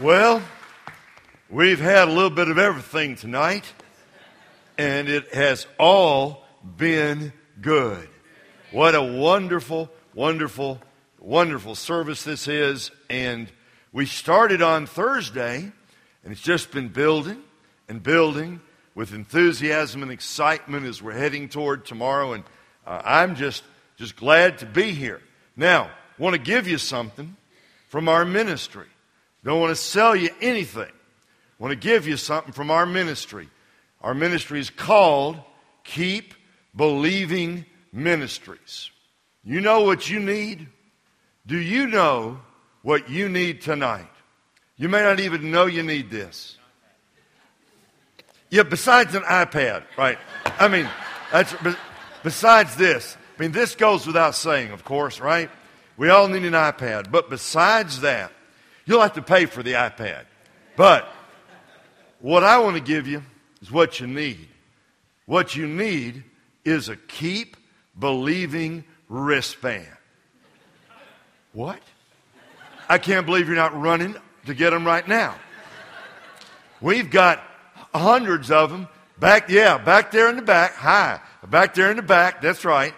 Well, we've had a little bit of everything tonight, and it has all been good. What a wonderful, wonderful, wonderful service this is. And we started on Thursday, and it's just been building and building with enthusiasm and excitement as we're heading toward tomorrow. And I'm just glad to be here. Now, I want to give you something from our ministry. Don't want to sell you anything. I want to give you something from our ministry. Our ministry is called Keep Believing Ministries. You know what you need? Do you know what you need tonight? You may not even know you need this. Yeah, besides an iPad, right? I mean, that's besides this. I mean, this goes without saying, of course, right? We all need an iPad. But besides that, you'll have to pay for the iPad. But what I want to give you is what you need. What you need is a Keep Believing wristband. What? I can't believe you're not running to get them right now. We've got hundreds of them back there in the back. Hi, back there in the back. That's right.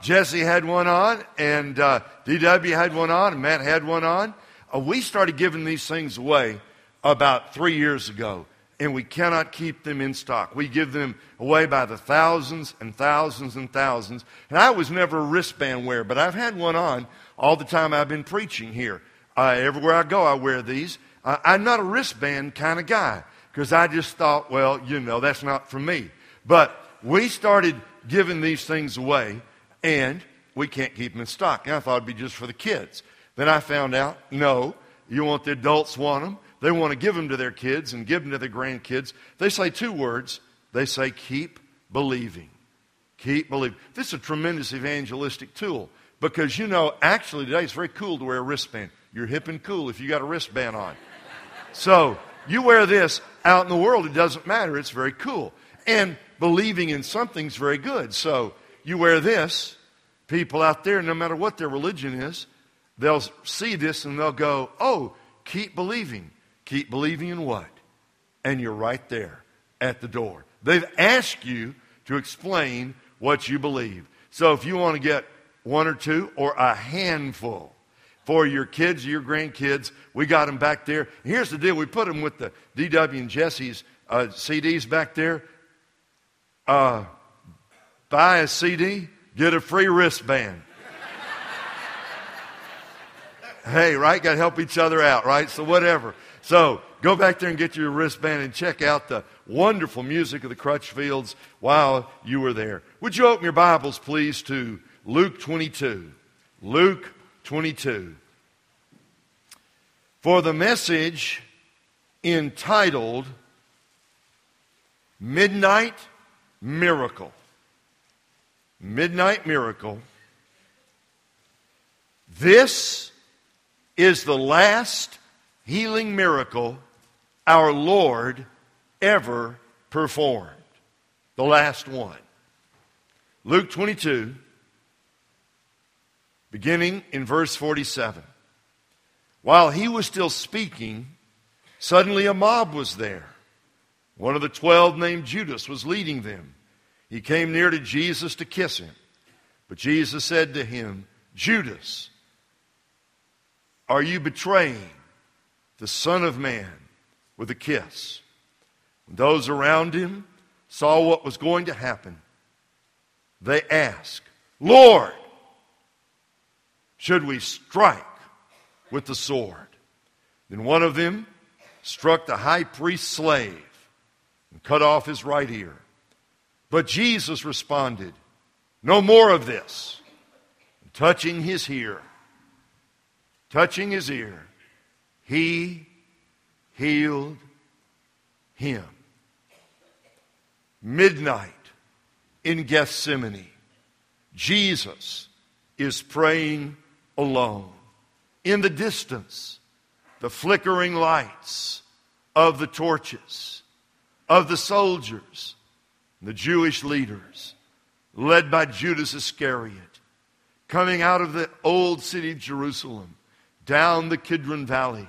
Jesse had one on, and DW had one on, and Matt had one on. We started giving these things away about 3 years ago, and we cannot keep them in stock. We give them away by the thousands and thousands and thousands. And I was never a wristband wearer, but I've had one on all the time I've been preaching here. Everywhere I go, I wear these. I'm not a wristband kind of guy because I just thought, well, you know, that's not for me. But we started giving these things away, and we can't keep them in stock. And I thought it would be just for the kids. Then I found out, no, you want the adults want them. They want to give them to their kids and give them to their grandkids. They say two words. They say, keep believing. Keep believing. This is a tremendous evangelistic tool because, you know, actually today it's very cool to wear a wristband. You're hip and cool if you got a wristband on. So you wear this out in the world. It doesn't matter. It's very cool. And believing in something's very good. So you wear this. People out there, no matter what their religion is, they'll see this and they'll go, oh, keep believing. Keep believing in what? And you're right there at the door. They've asked you to explain what you believe. So if you want to get one or two or a handful for your kids or your grandkids, we got them back there. And here's the deal. We put them with the DW and Jesse's CDs back there. Buy a CD, get a free wristband. Hey, right? Got to help each other out, right? So whatever. So go back there and get your wristband and check out the wonderful music of the Crutchfields while you were there. Would you open your Bibles, please, to Luke 22. Luke 22. For the message entitled Midnight Miracle. Midnight Miracle. This is the last healing miracle our Lord ever performed. The last one. Luke 22, beginning in verse 47. While he was still speaking, suddenly a mob was there. One of the 12 named Judas was leading them. He came near to Jesus to kiss him. But Jesus said to him, Judas, are you betraying the Son of Man with a kiss? When those around him saw what was going to happen, they asked, Lord, should we strike with the sword? Then one of them struck the high priest's slave and cut off his right ear. But Jesus responded, no more of this. And touching his ear, he healed him. Midnight in Gethsemane, Jesus is praying alone. In the distance, the flickering lights of the torches, of the soldiers, the Jewish leaders, led by Judas Iscariot, coming out of the old city of Jerusalem, down the Kidron Valley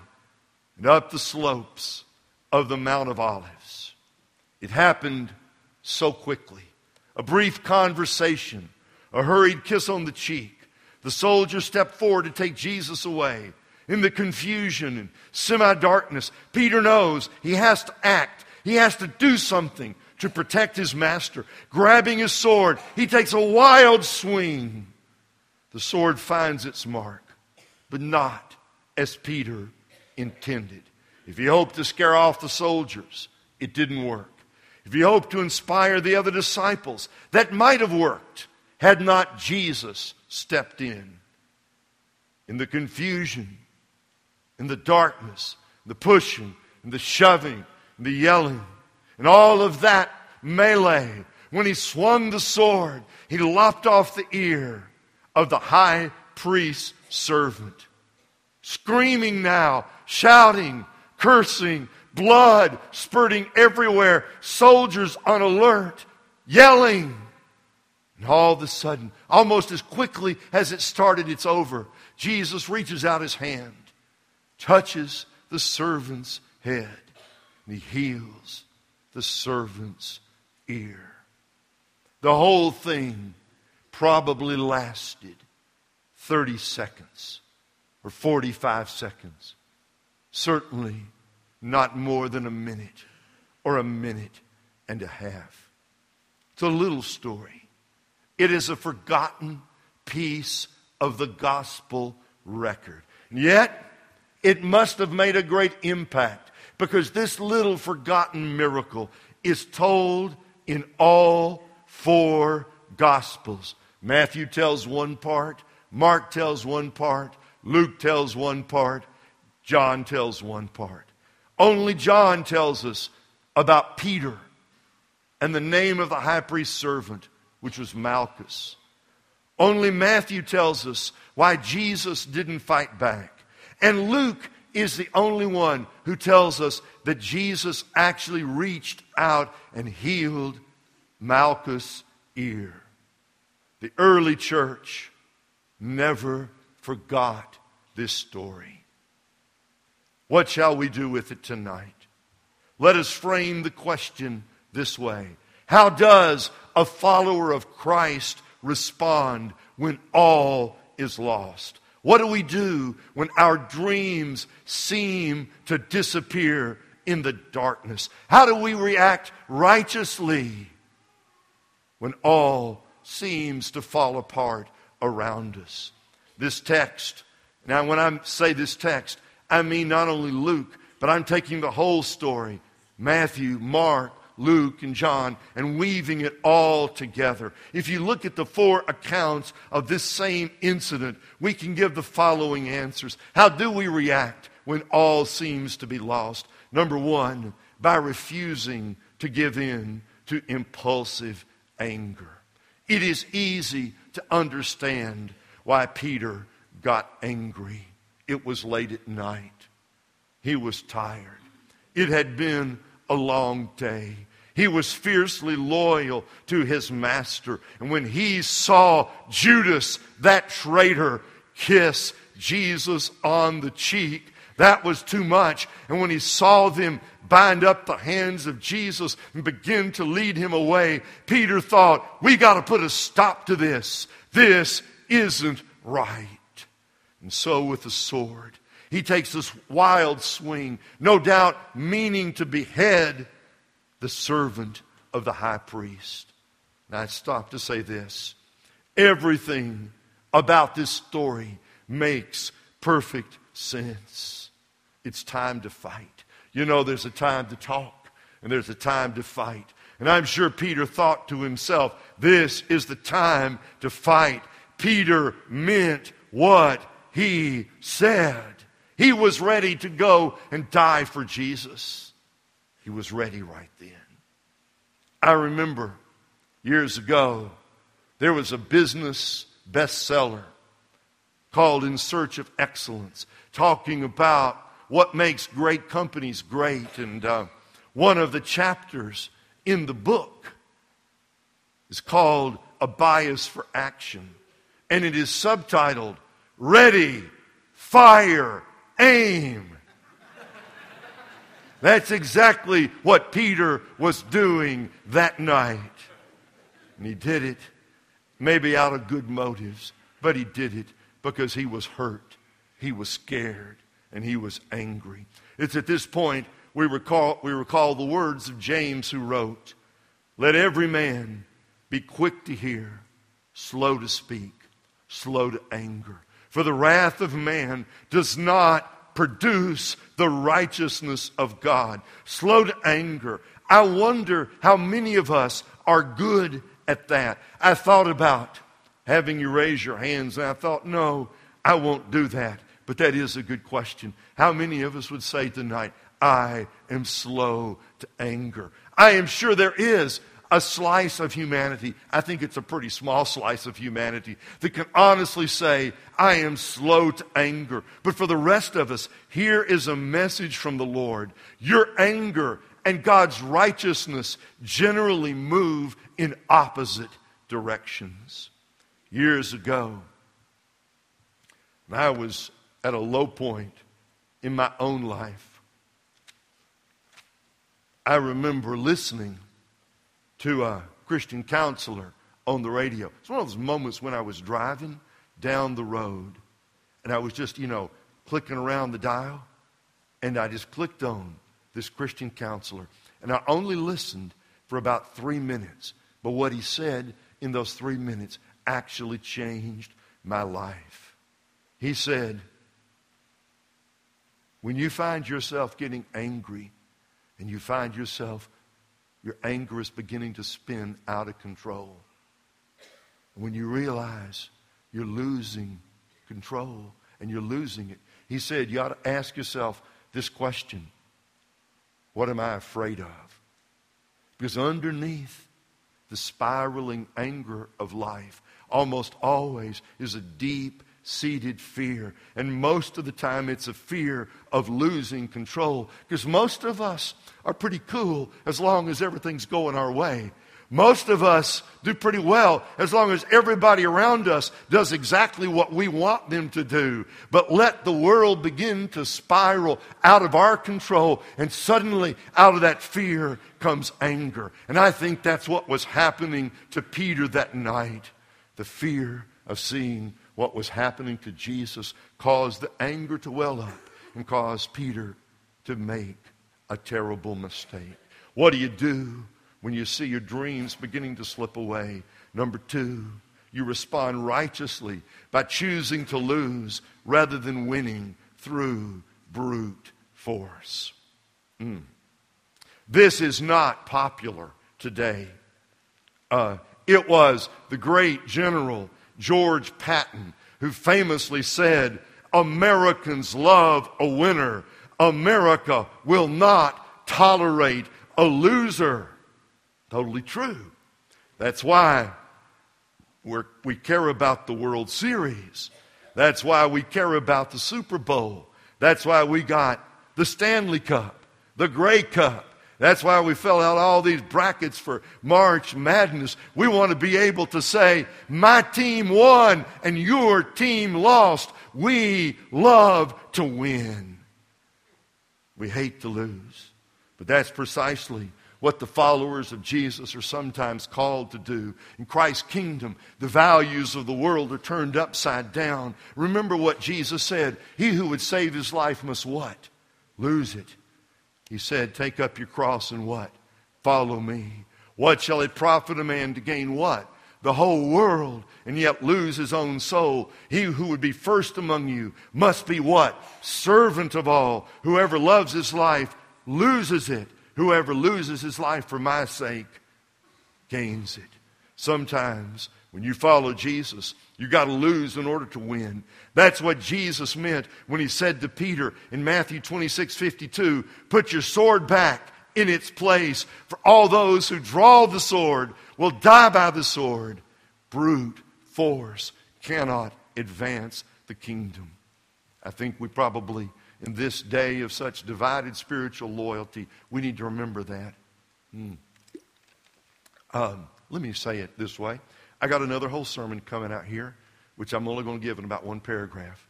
and up the slopes of the Mount of Olives. It happened so quickly. A brief conversation, a hurried kiss on the cheek. The soldier stepped forward to take Jesus away. In the confusion and semi-darkness, Peter knows he has to act. He has to do something to protect his master. Grabbing his sword, he takes a wild swing. The sword finds its mark, but not as Peter intended. If he hoped to scare off the soldiers, it didn't work. If he hoped to inspire the other disciples, that might have worked had not Jesus stepped in. In the confusion, in the darkness, the pushing, and the shoving, and the yelling, and all of that melee, when he swung the sword, he lopped off the ear of the high priest's servant. Screaming now, shouting, cursing, blood spurting everywhere, soldiers on alert, yelling. And all of a sudden, almost as quickly as it started, it's over. Jesus reaches out his hand, touches the servant's head, and he heals the servant's ear. The whole thing probably lasted 30 seconds or 45 seconds. Certainly not more than a minute or a minute and a half. It's a little story. It is a forgotten piece of the gospel record. And yet, it must have made a great impact, because this little forgotten miracle is told in all four gospels. Matthew tells one part, Mark tells one part, Luke tells one part, John tells one part. Only John tells us about Peter and the name of the high priest's servant, which was Malchus. Only Matthew tells us why Jesus didn't fight back. And Luke is the only one who tells us that Jesus actually reached out and healed Malchus' ear. The early church never forgot this story. What shall we do with it tonight? Let us frame the question this way. How does a follower of Christ respond when all is lost? What do we do when our dreams seem to disappear in the darkness? How do we react righteously when all seems to fall apart around us? This text, now when I say this text, I mean not only Luke, but I'm taking the whole story, Matthew, Mark, Luke, and John, and weaving it all together. If you look at the four accounts of this same incident, we can give the following answers. How do we react when all seems to be lost? Number one, by refusing to give in to impulsive anger. It is easy to understand why Peter got angry. It was late at night. He was tired. It had been a long day. He was fiercely loyal to his master. And when he saw Judas, that traitor, kiss Jesus on the cheek, that was too much. And when he saw them bind up the hands of Jesus and begin to lead him away, Peter thought, we got to put a stop to this. This isn't right. And so with the sword, he takes this wild swing, no doubt meaning to behead the servant of the high priest. And I stop to say this. Everything about this story makes perfect sense. It's time to fight. You know, there's a time to talk and there's a time to fight. And I'm sure Peter thought to himself, this is the time to fight. Peter meant what he said. He was ready to go and die for Jesus. He was ready right then. I remember years ago, there was a business bestseller called In Search of Excellence, talking about what makes great companies great. And one of the chapters in the book is called A Bias for Action. And it is subtitled, Ready, Fire, Aim. That's exactly what Peter was doing that night. And he did it maybe out of good motives, but he did it because he was hurt, he was scared, and he was angry. It's at this point we recall the words of James, who wrote, "Let every man be quick to hear, slow to speak, slow to anger. For the wrath of man does not produce the righteousness of God." Slow to anger. I wonder how many of us are good at that. I thought about having you raise your hands, and I thought, no, I won't do that. But that is a good question. How many of us would say tonight, I am slow to anger? I am sure there is a slice of humanity, I think it's a pretty small slice of humanity, that can honestly say, I am slow to anger. But for the rest of us, here is a message from the Lord. Your anger and God's righteousness generally move in opposite directions. Years ago, I was at a low point in my own life. I remember listening to a Christian counselor on the radio. It's one of those moments when I was driving down the road and I was just, clicking around the dial, and I just clicked on this Christian counselor, and I only listened for about 3 minutes. But what he said in those 3 minutes actually changed my life. He said, when you find yourself getting angry and you find yourself your anger is beginning to spin out of control, when you realize you're losing control and you're losing it, he said you ought to ask yourself this question: what am I afraid of? Because underneath the spiraling anger of life almost always is a deep-seated fear. And most of the time it's a fear of losing control, because most of us are pretty cool as long as everything's going our way. Most of us do pretty well as long as everybody around us does exactly what we want them to do. But let the world begin to spiral out of our control, and suddenly out of that fear comes anger. And I think that's what was happening to Peter that night. The fear of seeing what was happening to Jesus caused the anger to well up and caused Peter to make a terrible mistake. What do you do when you see your dreams beginning to slip away? Number two, you respond righteously by choosing to lose rather than winning through brute force. This is not popular today. It was the great general George Patton who famously said, Americans love a winner. America will not tolerate a loser. Totally true. That's why we care about the World Series. That's why we care about the Super Bowl. That's why we got the Stanley Cup, the Grey Cup. That's why we fill out all these brackets for March Madness. We want to be able to say, my team won and your team lost. We love to win. We hate to lose. But that's precisely what the followers of Jesus are sometimes called to do. In Christ's kingdom, the values of the world are turned upside down. Remember what Jesus said. He who would save his life must what? Lose it. He said, take up your cross and what? Follow me. What shall it profit a man to gain what? The whole world, and yet lose his own soul. He who would be first among you must be what? Servant of all. Whoever loves his life loses it. Whoever loses his life for my sake gains it. Sometimes when you follow Jesus, you got to lose in order to win. That's what Jesus meant when he said to Peter in Matthew 26:52, put your sword back in its place, for all those who draw the sword will die by the sword. Brute force cannot advance the kingdom. I think we probably, in this day of such divided spiritual loyalty, we need to remember that. Let me say it this way. I got another whole sermon coming out here, which I'm only going to give in about one paragraph.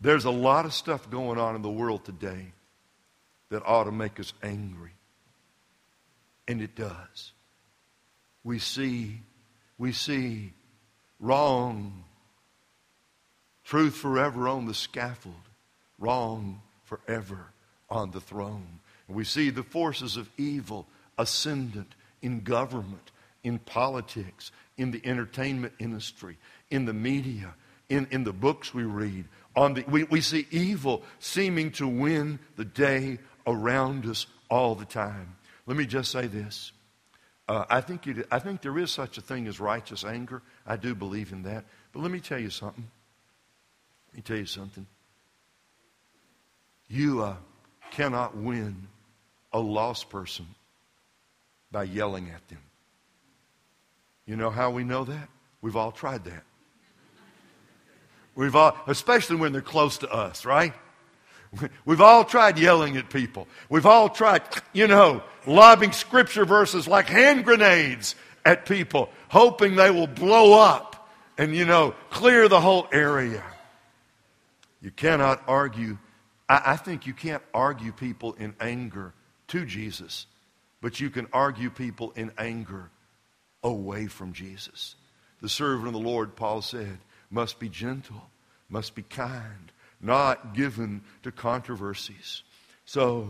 There's a lot of stuff going on in the world today that ought to make us angry. And it does. We see wrong, truth forever on the scaffold, wrong forever on the throne. And we see the forces of evil ascendant in government, in politics, in the entertainment industry, in the media, in the books we read. We see evil seeming to win the day around us all the time. Let me just say this. I think there is such a thing as righteous anger. I do believe in that. But let me tell you something. You cannot win a lost person by yelling at them. You know how we know that? We've all tried that. We've all, especially when they're close to us, right? We've all tried yelling at people. We've all tried, lobbing scripture verses like hand grenades at people, hoping they will blow up and, clear the whole area. You cannot argue. I think you can't argue people in anger to Jesus, but you can argue people in anger away from Jesus. The servant of the Lord, Paul said, must be gentle, must be kind, not given to controversies. So,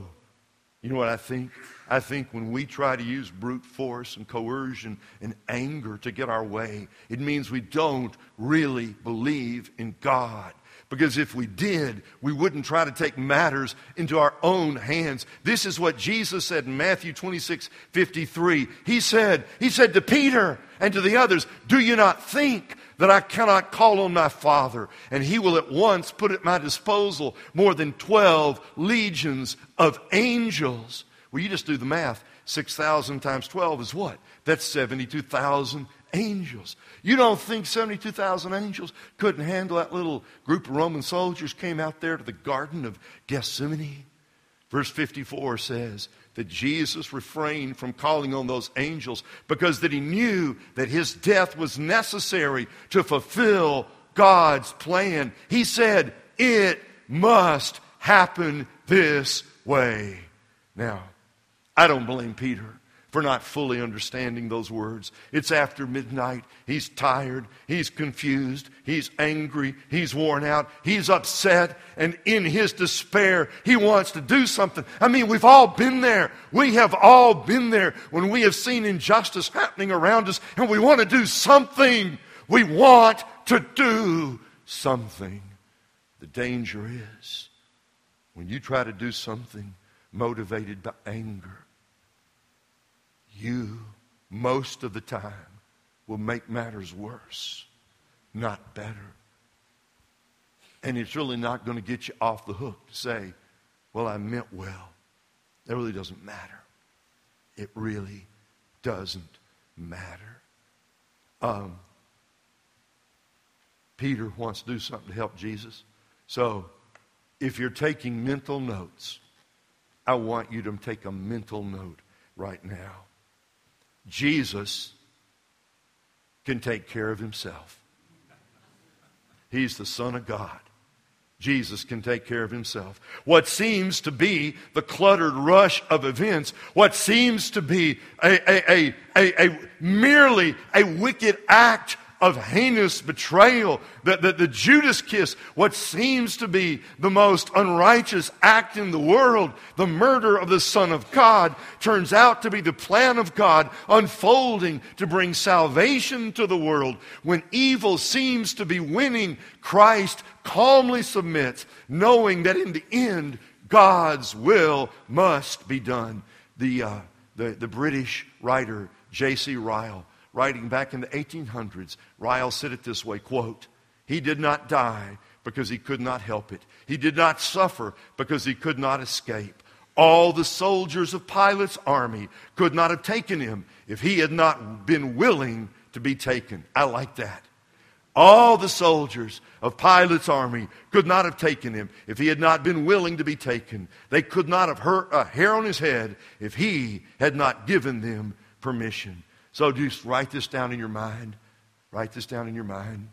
you know what I think? I think when we try to use brute force and coercion and anger to get our way, it means we don't really believe in God. Because if we did, we wouldn't try to take matters into our own hands. This is what Jesus said in Matthew 26:53. He said to Peter and to the others, "Do you not think that I cannot call on my Father, and he will at once put at my disposal more than 12 legions of angels?" Well, you just do the math. 6,000 times 12 is what? That's 72,000 angels. You don't think 72,000 angels couldn't handle that little group of Roman soldiers came out there to the Garden of Gethsemane? Verse 54 says that Jesus refrained from calling on those angels because that he knew that his death was necessary to fulfill God's plan. He said, "It must happen this way." Now, I don't blame Peter for not fully understanding those words. It's after midnight. He's tired. He's confused. He's angry. He's worn out. He's upset. And in his despair, he wants to do something. I mean, we've all been there. We have all been there when we have seen injustice happening around us, and we want to do something. We want to do something. The danger is when you try to do something motivated by anger, you, most of the time, will make matters worse, not better. And it's really not going to get you off the hook to say, "Well, I meant well." That really doesn't matter. It really doesn't matter. Peter wants to do something to help Jesus. So if you're taking mental notes, I want you to take a mental note right now. Jesus can take care of himself. He's the Son of God. Jesus can take care of himself. What seems to be the cluttered rush of events, what seems to be merely a wicked act of heinous betrayal, the Judas kiss, what seems to be the most unrighteous act in the world, the murder of the Son of God, turns out to be the plan of God unfolding to bring salvation to the world. When evil seems to be winning, Christ calmly submits, knowing that in the end, God's will must be done. The British writer J.C. Ryle, writing back in the 1800s, Ryle said it this way, quote, "He did not die because he could not help it. He did not suffer because he could not escape. All the soldiers of Pilate's army could not have taken him if he had not been willing to be taken." I like that. All the soldiers of Pilate's army could not have taken him if he had not been willing to be taken. They could not have hurt a hair on his head if he had not given them permission. So just write this down in your mind. Write this down in your mind.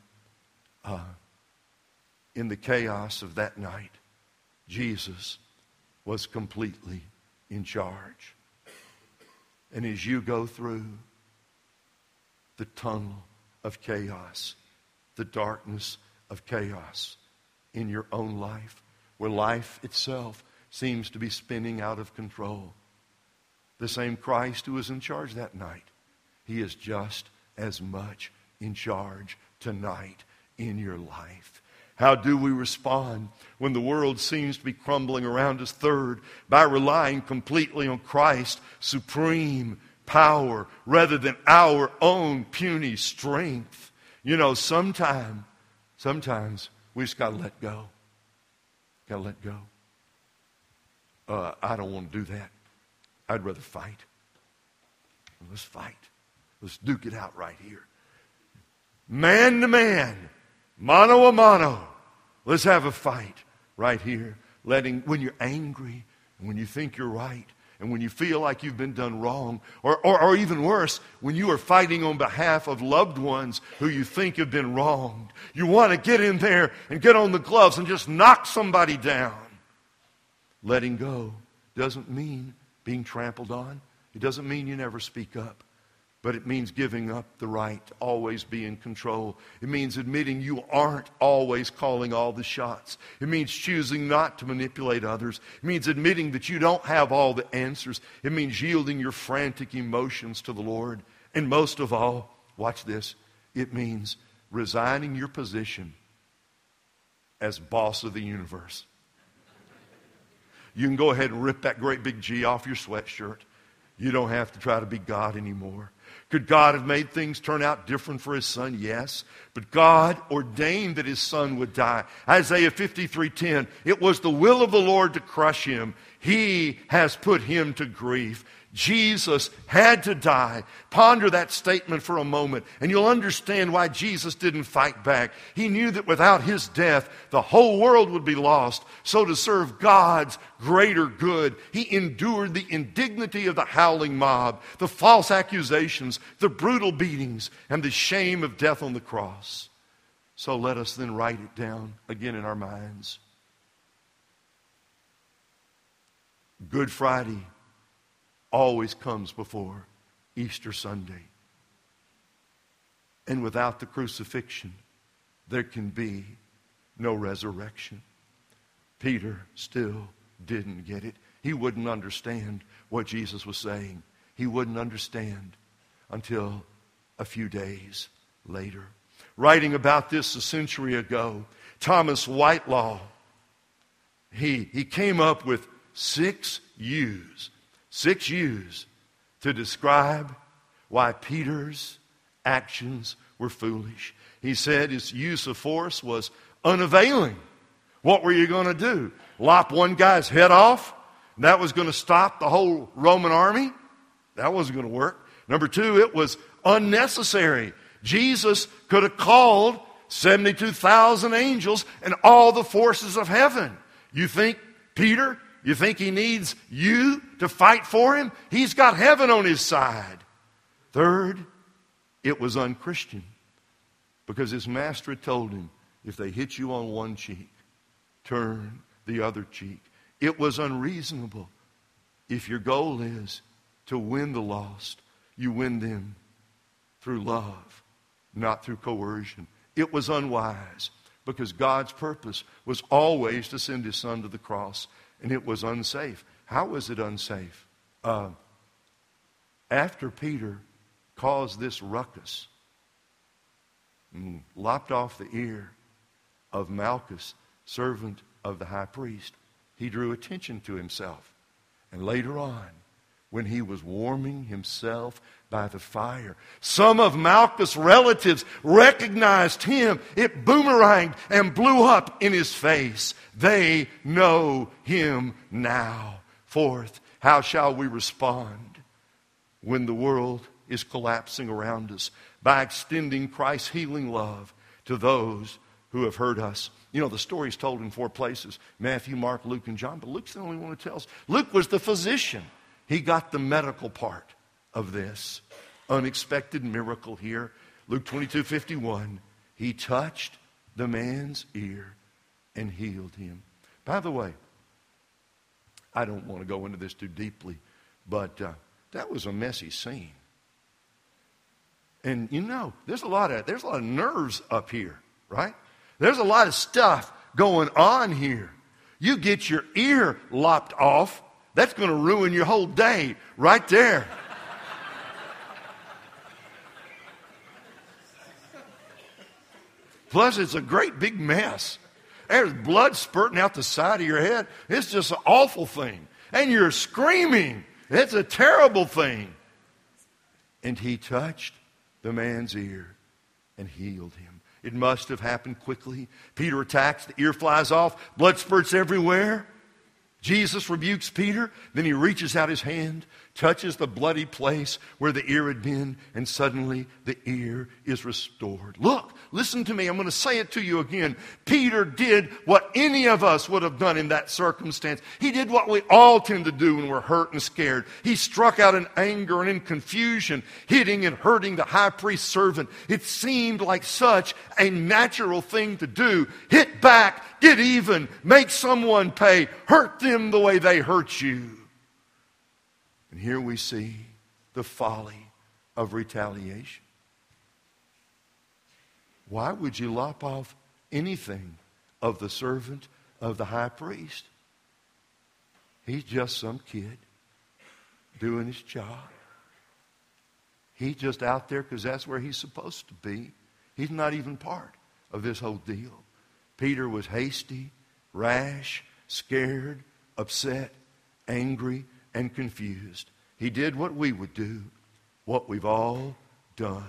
In the chaos of that night, Jesus was completely in charge. And as you go through the tunnel of chaos, the darkness of chaos in your own life, where life itself seems to be spinning out of control, the same Christ who was in charge that night, He is just as much in charge tonight in your life. How do we respond when the world seems to be crumbling around us? Third, by relying completely on Christ's supreme power rather than our own puny strength. You know, sometimes we just got to let go. Got to let go. I don't want to do that. I'd rather fight. Let's fight. Let's duke it out right here. Man to man. Mano a mano. Let's have a fight right here. When you're angry, and when you think you're right, and when you feel like you've been done wrong, or even worse, when you are fighting on behalf of loved ones who you think have been wronged, you want to get in there and get on the gloves and just knock somebody down. Letting go doesn't mean being trampled on. It doesn't mean you never speak up. But it means giving up the right to always be in control. It means admitting you aren't always calling all the shots. It means choosing not to manipulate others. It means admitting that you don't have all the answers. It means yielding your frantic emotions to the Lord. And most of all, watch this, it means resigning your position as boss of the universe. You can go ahead and rip that great big G off your sweatshirt. You don't have to try to be God anymore. Could God have made things turn out different for His Son? Yes. But God ordained that His Son would die. Isaiah 53:10, it was the will of the Lord to crush Him. He has put Him to grief. Jesus had to die. Ponder that statement for a moment, and you'll understand why Jesus didn't fight back. He knew that without His death, the whole world would be lost. So to serve God's greater good, He endured the indignity of the howling mob, the false accusations, the brutal beatings, and the shame of death on the cross. So let us then write it down again in our minds. Good Friday always comes before Easter Sunday. And without the crucifixion, there can be no resurrection. Peter still didn't get it. He wouldn't understand what Jesus was saying. He wouldn't understand until a few days later. Writing about this a century ago, Thomas Whitelaw, he came up with 6 U's. 6 U's to describe why Peter's actions were foolish. He said his use of force was unavailing. What were you going to do? Lop one guy's head off? That was going to stop the whole Roman army? That wasn't going to work. Number two, it was unnecessary. Jesus could have called 72,000 angels and all the forces of heaven. You think, Peter? You think he needs you to fight for him? He's got heaven on his side. Third, it was unchristian because his master had told him, if they hit you on one cheek, turn the other cheek. It was unreasonable. If your goal is to win the lost, you win them through love, not through coercion. It was unwise because God's purpose was always to send His Son to the cross. And it was unsafe. How was it unsafe? After Peter caused this ruckus and lopped off the ear of Malchus, servant of the high priest, he drew attention to himself. And later on, when he was warming himself by the fire, some of Malchus' relatives recognized him. It boomeranged and blew up in his face. They know him now. Fourth, how shall we respond when the world is collapsing around us? By extending Christ's healing love to those who have hurt us. You know, the story is told in 4 places, Matthew, Mark, Luke, and John. But Luke's the only one who tells. Luke was the physician. He got the medical part of this unexpected miracle here. Luke 22:51. He touched the man's ear and healed him. By the way, I don't want to go into this too deeply, but that was a messy scene. And you know, there's a lot of nerves up here, right? There's a lot of stuff going on here. You get your ear lopped off, that's going to ruin your whole day right there. Plus, it's a great big mess. There's blood spurting out the side of your head. It's just an awful thing. And you're screaming. It's a terrible thing. And he touched the man's ear and healed him. It must have happened quickly. Peter attacks. The ear flies off. Blood spurts everywhere. Jesus rebukes Peter. Then he reaches out his hand, touches the bloody place where the ear had been, and suddenly the ear is restored. Look, listen to me. I'm going to say it to you again. Peter did what any of us would have done in that circumstance. He did what we all tend to do when we're hurt and scared. He struck out in anger and in confusion, hitting and hurting the high priest's servant. It seemed like such a natural thing to do. Hit back. Get even, make someone pay, hurt them the way they hurt you. And here we see the folly of retaliation. Why would you lop off anything of the servant of the high priest? He's just some kid doing his job. He's just out there because that's where he's supposed to be. He's not even part of this whole deal. Peter was hasty, rash, scared, upset, angry, and confused. He did what we would do, what we've all done.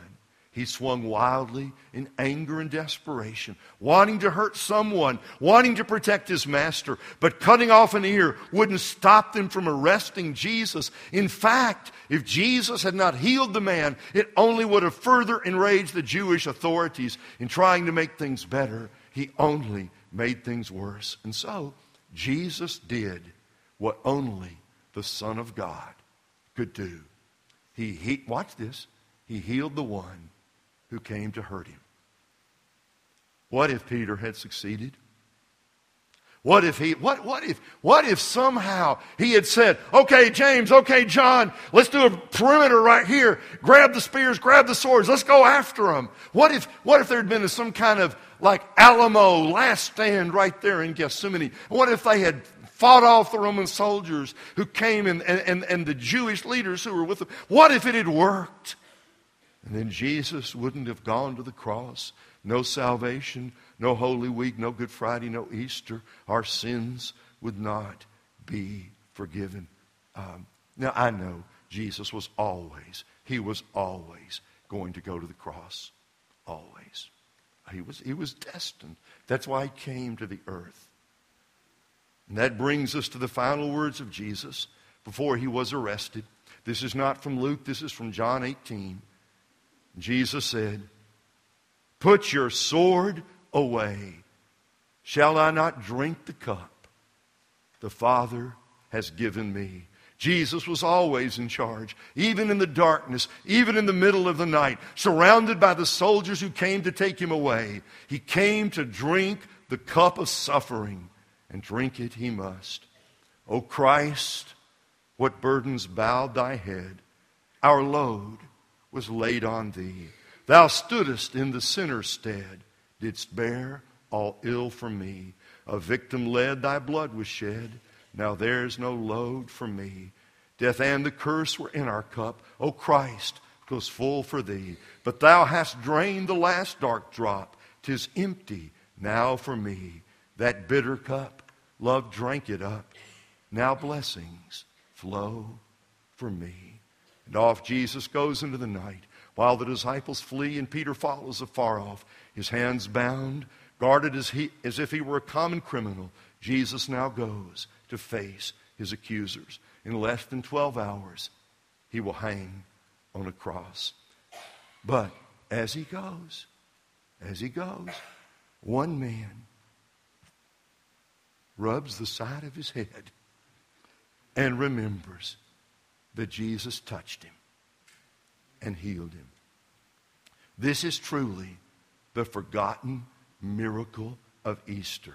He swung wildly in anger and desperation, wanting to hurt someone, wanting to protect his master, but cutting off an ear wouldn't stop them from arresting Jesus. In fact, if Jesus had not healed the man, it only would have further enraged the Jewish authorities in trying to make things better. He only made things worse. And so, Jesus did what only the Son of God could do. Watch this. He healed the one who came to hurt him. What if Peter had succeeded? What if somehow he had said, okay, James, okay, John, let's do a perimeter right here. Grab the spears, grab the swords, let's go after them. What if there had been some kind of like Alamo last stand right there in Gethsemane? What if they had fought off the Roman soldiers who came and the Jewish leaders who were with them? What if it had worked? And then Jesus wouldn't have gone to the cross. No salvation, no Holy Week, no Good Friday, no Easter. Our sins would not be forgiven. Now, I know Jesus was always, he was always going to go to the cross. Always. He was destined. That's why he came to the earth. And that brings us to the final words of Jesus before he was arrested. This is not from Luke. This is from John 18. Jesus said, "Put your sword away. Shall I not drink the cup the Father has given me?" Jesus was always in charge, even in the darkness, even in the middle of the night, surrounded by the soldiers who came to take him away. He came to drink the cup of suffering, and drink it he must. O Christ, what burdens bowed thy head. Our load was laid on thee. Thou stoodest in the sinner's stead, didst bear all ill for me. A victim led, thy blood was shed. Now there's no load for me. Death and the curse were in our cup. O Christ, 'twas full for thee. But thou hast drained the last dark drop. 'Tis empty now for me. That bitter cup, love drank it up. Now blessings flow for me. And off Jesus goes into the night, while the disciples flee and Peter follows afar off, his hands bound, guarded as if he were a common criminal. Jesus now goes to face his accusers. In less than 12 hours, he will hang on a cross. But as he goes, one man rubs the side of his head and remembers that Jesus touched him and healed him. This is truly the forgotten miracle of Easter.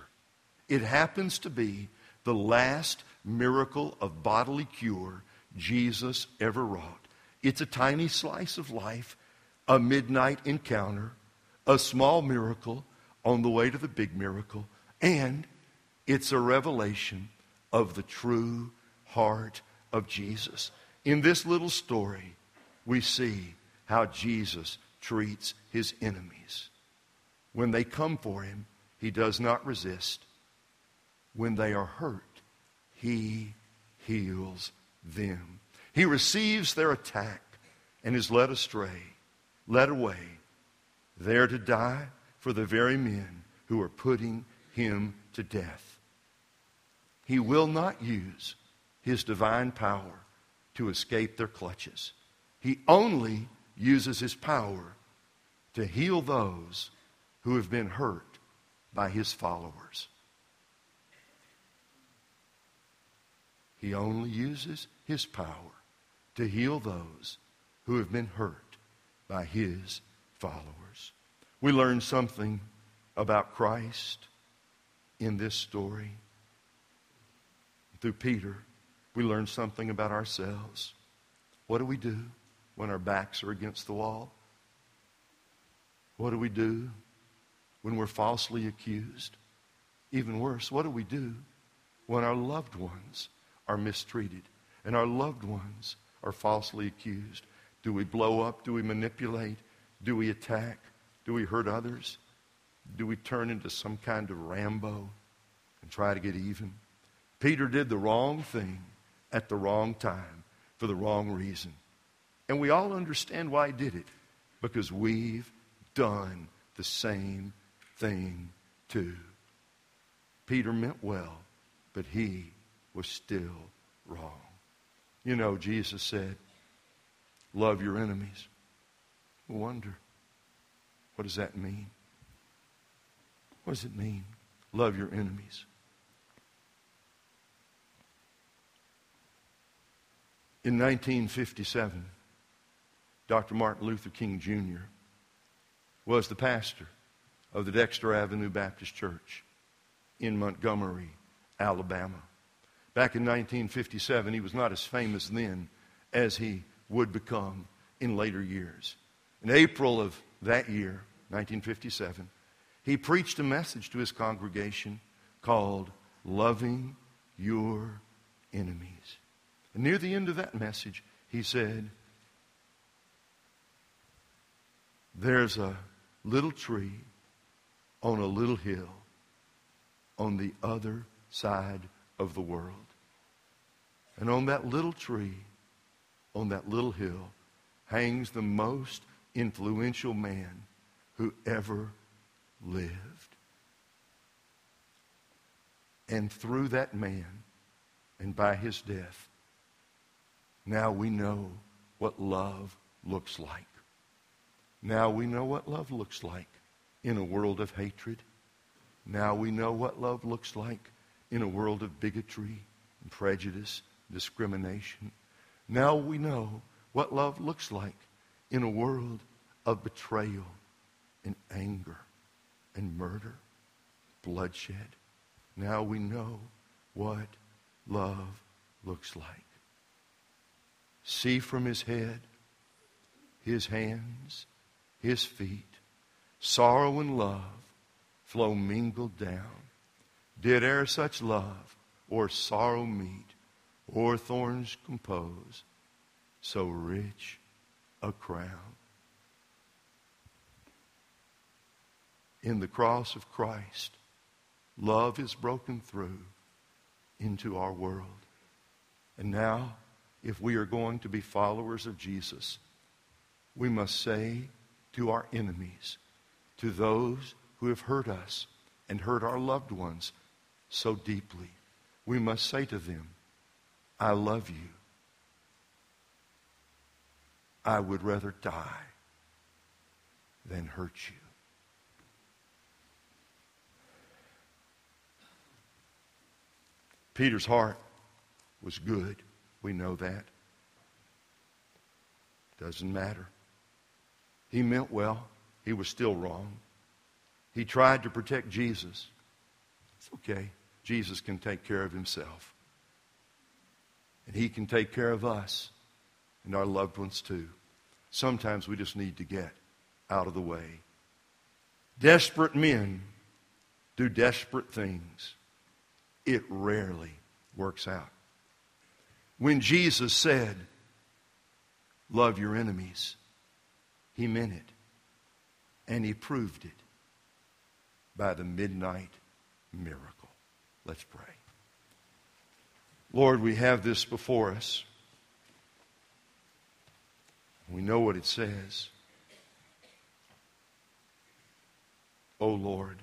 It happens to be the last miracle of bodily cure Jesus ever wrought. It's a tiny slice of life, a midnight encounter, a small miracle on the way to the big miracle, and it's a revelation of the true heart of Jesus. In this little story, we see how Jesus treats his enemies. When they come for him, he does not resist. When they are hurt, he heals them. He receives their attack and is led astray, led away, there to die for the very men who are putting him to death. He will not use his divine power to escape their clutches. He only uses his power to heal those who have been hurt by his followers. He only uses his power to heal those who have been hurt by his followers. We learn something about Christ in this story. Through Peter, we learn something about ourselves. What do we do when our backs are against the wall? What do we do when we're falsely accused? Even worse, what do we do when our loved ones are mistreated and our loved ones are falsely accused? Do we blow up? Do we manipulate? Do we attack? Do we hurt others? Do we turn into some kind of Rambo and try to get even? Peter did the wrong thing at the wrong time for the wrong reason. And we all understand why he did it, because we've done the same thing too. Peter meant well, but he was still wrong. You know, Jesus said, love your enemies. Wonder, what does that mean? What does it mean, love your enemies? In 1957, Dr. Martin Luther King Jr. was the pastor of the Dexter Avenue Baptist Church in Montgomery, Alabama. Back in 1957, he was not as famous then as he would become in later years. In April of that year, 1957, he preached a message to his congregation called Loving Your Enemies. And near the end of that message, he said, there's a little tree on a little hill on the other side of the world. And on that little tree, on that little hill, hangs the most influential man who ever lived. And through that man and by his death, now we know what love looks like. Now we know what love looks like in a world of hatred. Now we know what love looks like in a world of bigotry, and prejudice, discrimination. Now we know what love looks like in a world of betrayal and anger and murder, bloodshed. Now we know what love looks like. See from his head, his hands, his feet, sorrow and love flow mingled down. Did e'er such love or sorrow meet, or thorns compose so rich a crown? In the cross of Christ, love is broken through into our world. And now, if we are going to be followers of Jesus, we must say to our enemies, to those who have hurt us and hurt our loved ones so deeply, we must say to them, I love you. I would rather die than hurt you. Peter's heart was good. We know that. Doesn't matter. He meant well. He was still wrong. He tried to protect Jesus. It's okay. Jesus can take care of himself. And He can take care of us and our loved ones too. Sometimes we just need to get out of the way. Desperate men do desperate things. It rarely works out. When Jesus said, love your enemies, He meant it. And He proved it by the midnight miracle. Let's pray. Lord, we have this before us. We know what it says. Oh Lord,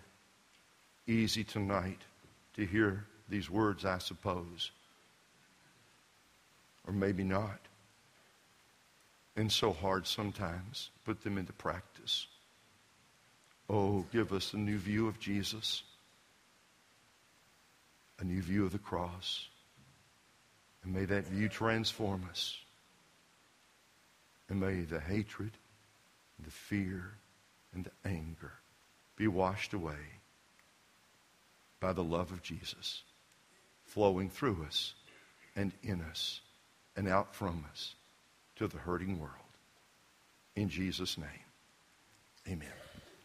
easy tonight to hear these words, I suppose. Or maybe not. And so hard sometimes. Put them into practice. Oh, give us a new view of Jesus. A new view of the cross. And may that view transform us. And may the hatred, the fear, and the anger be washed away by the love of Jesus flowing through us and in us and out from us to the hurting world. In Jesus' name, amen.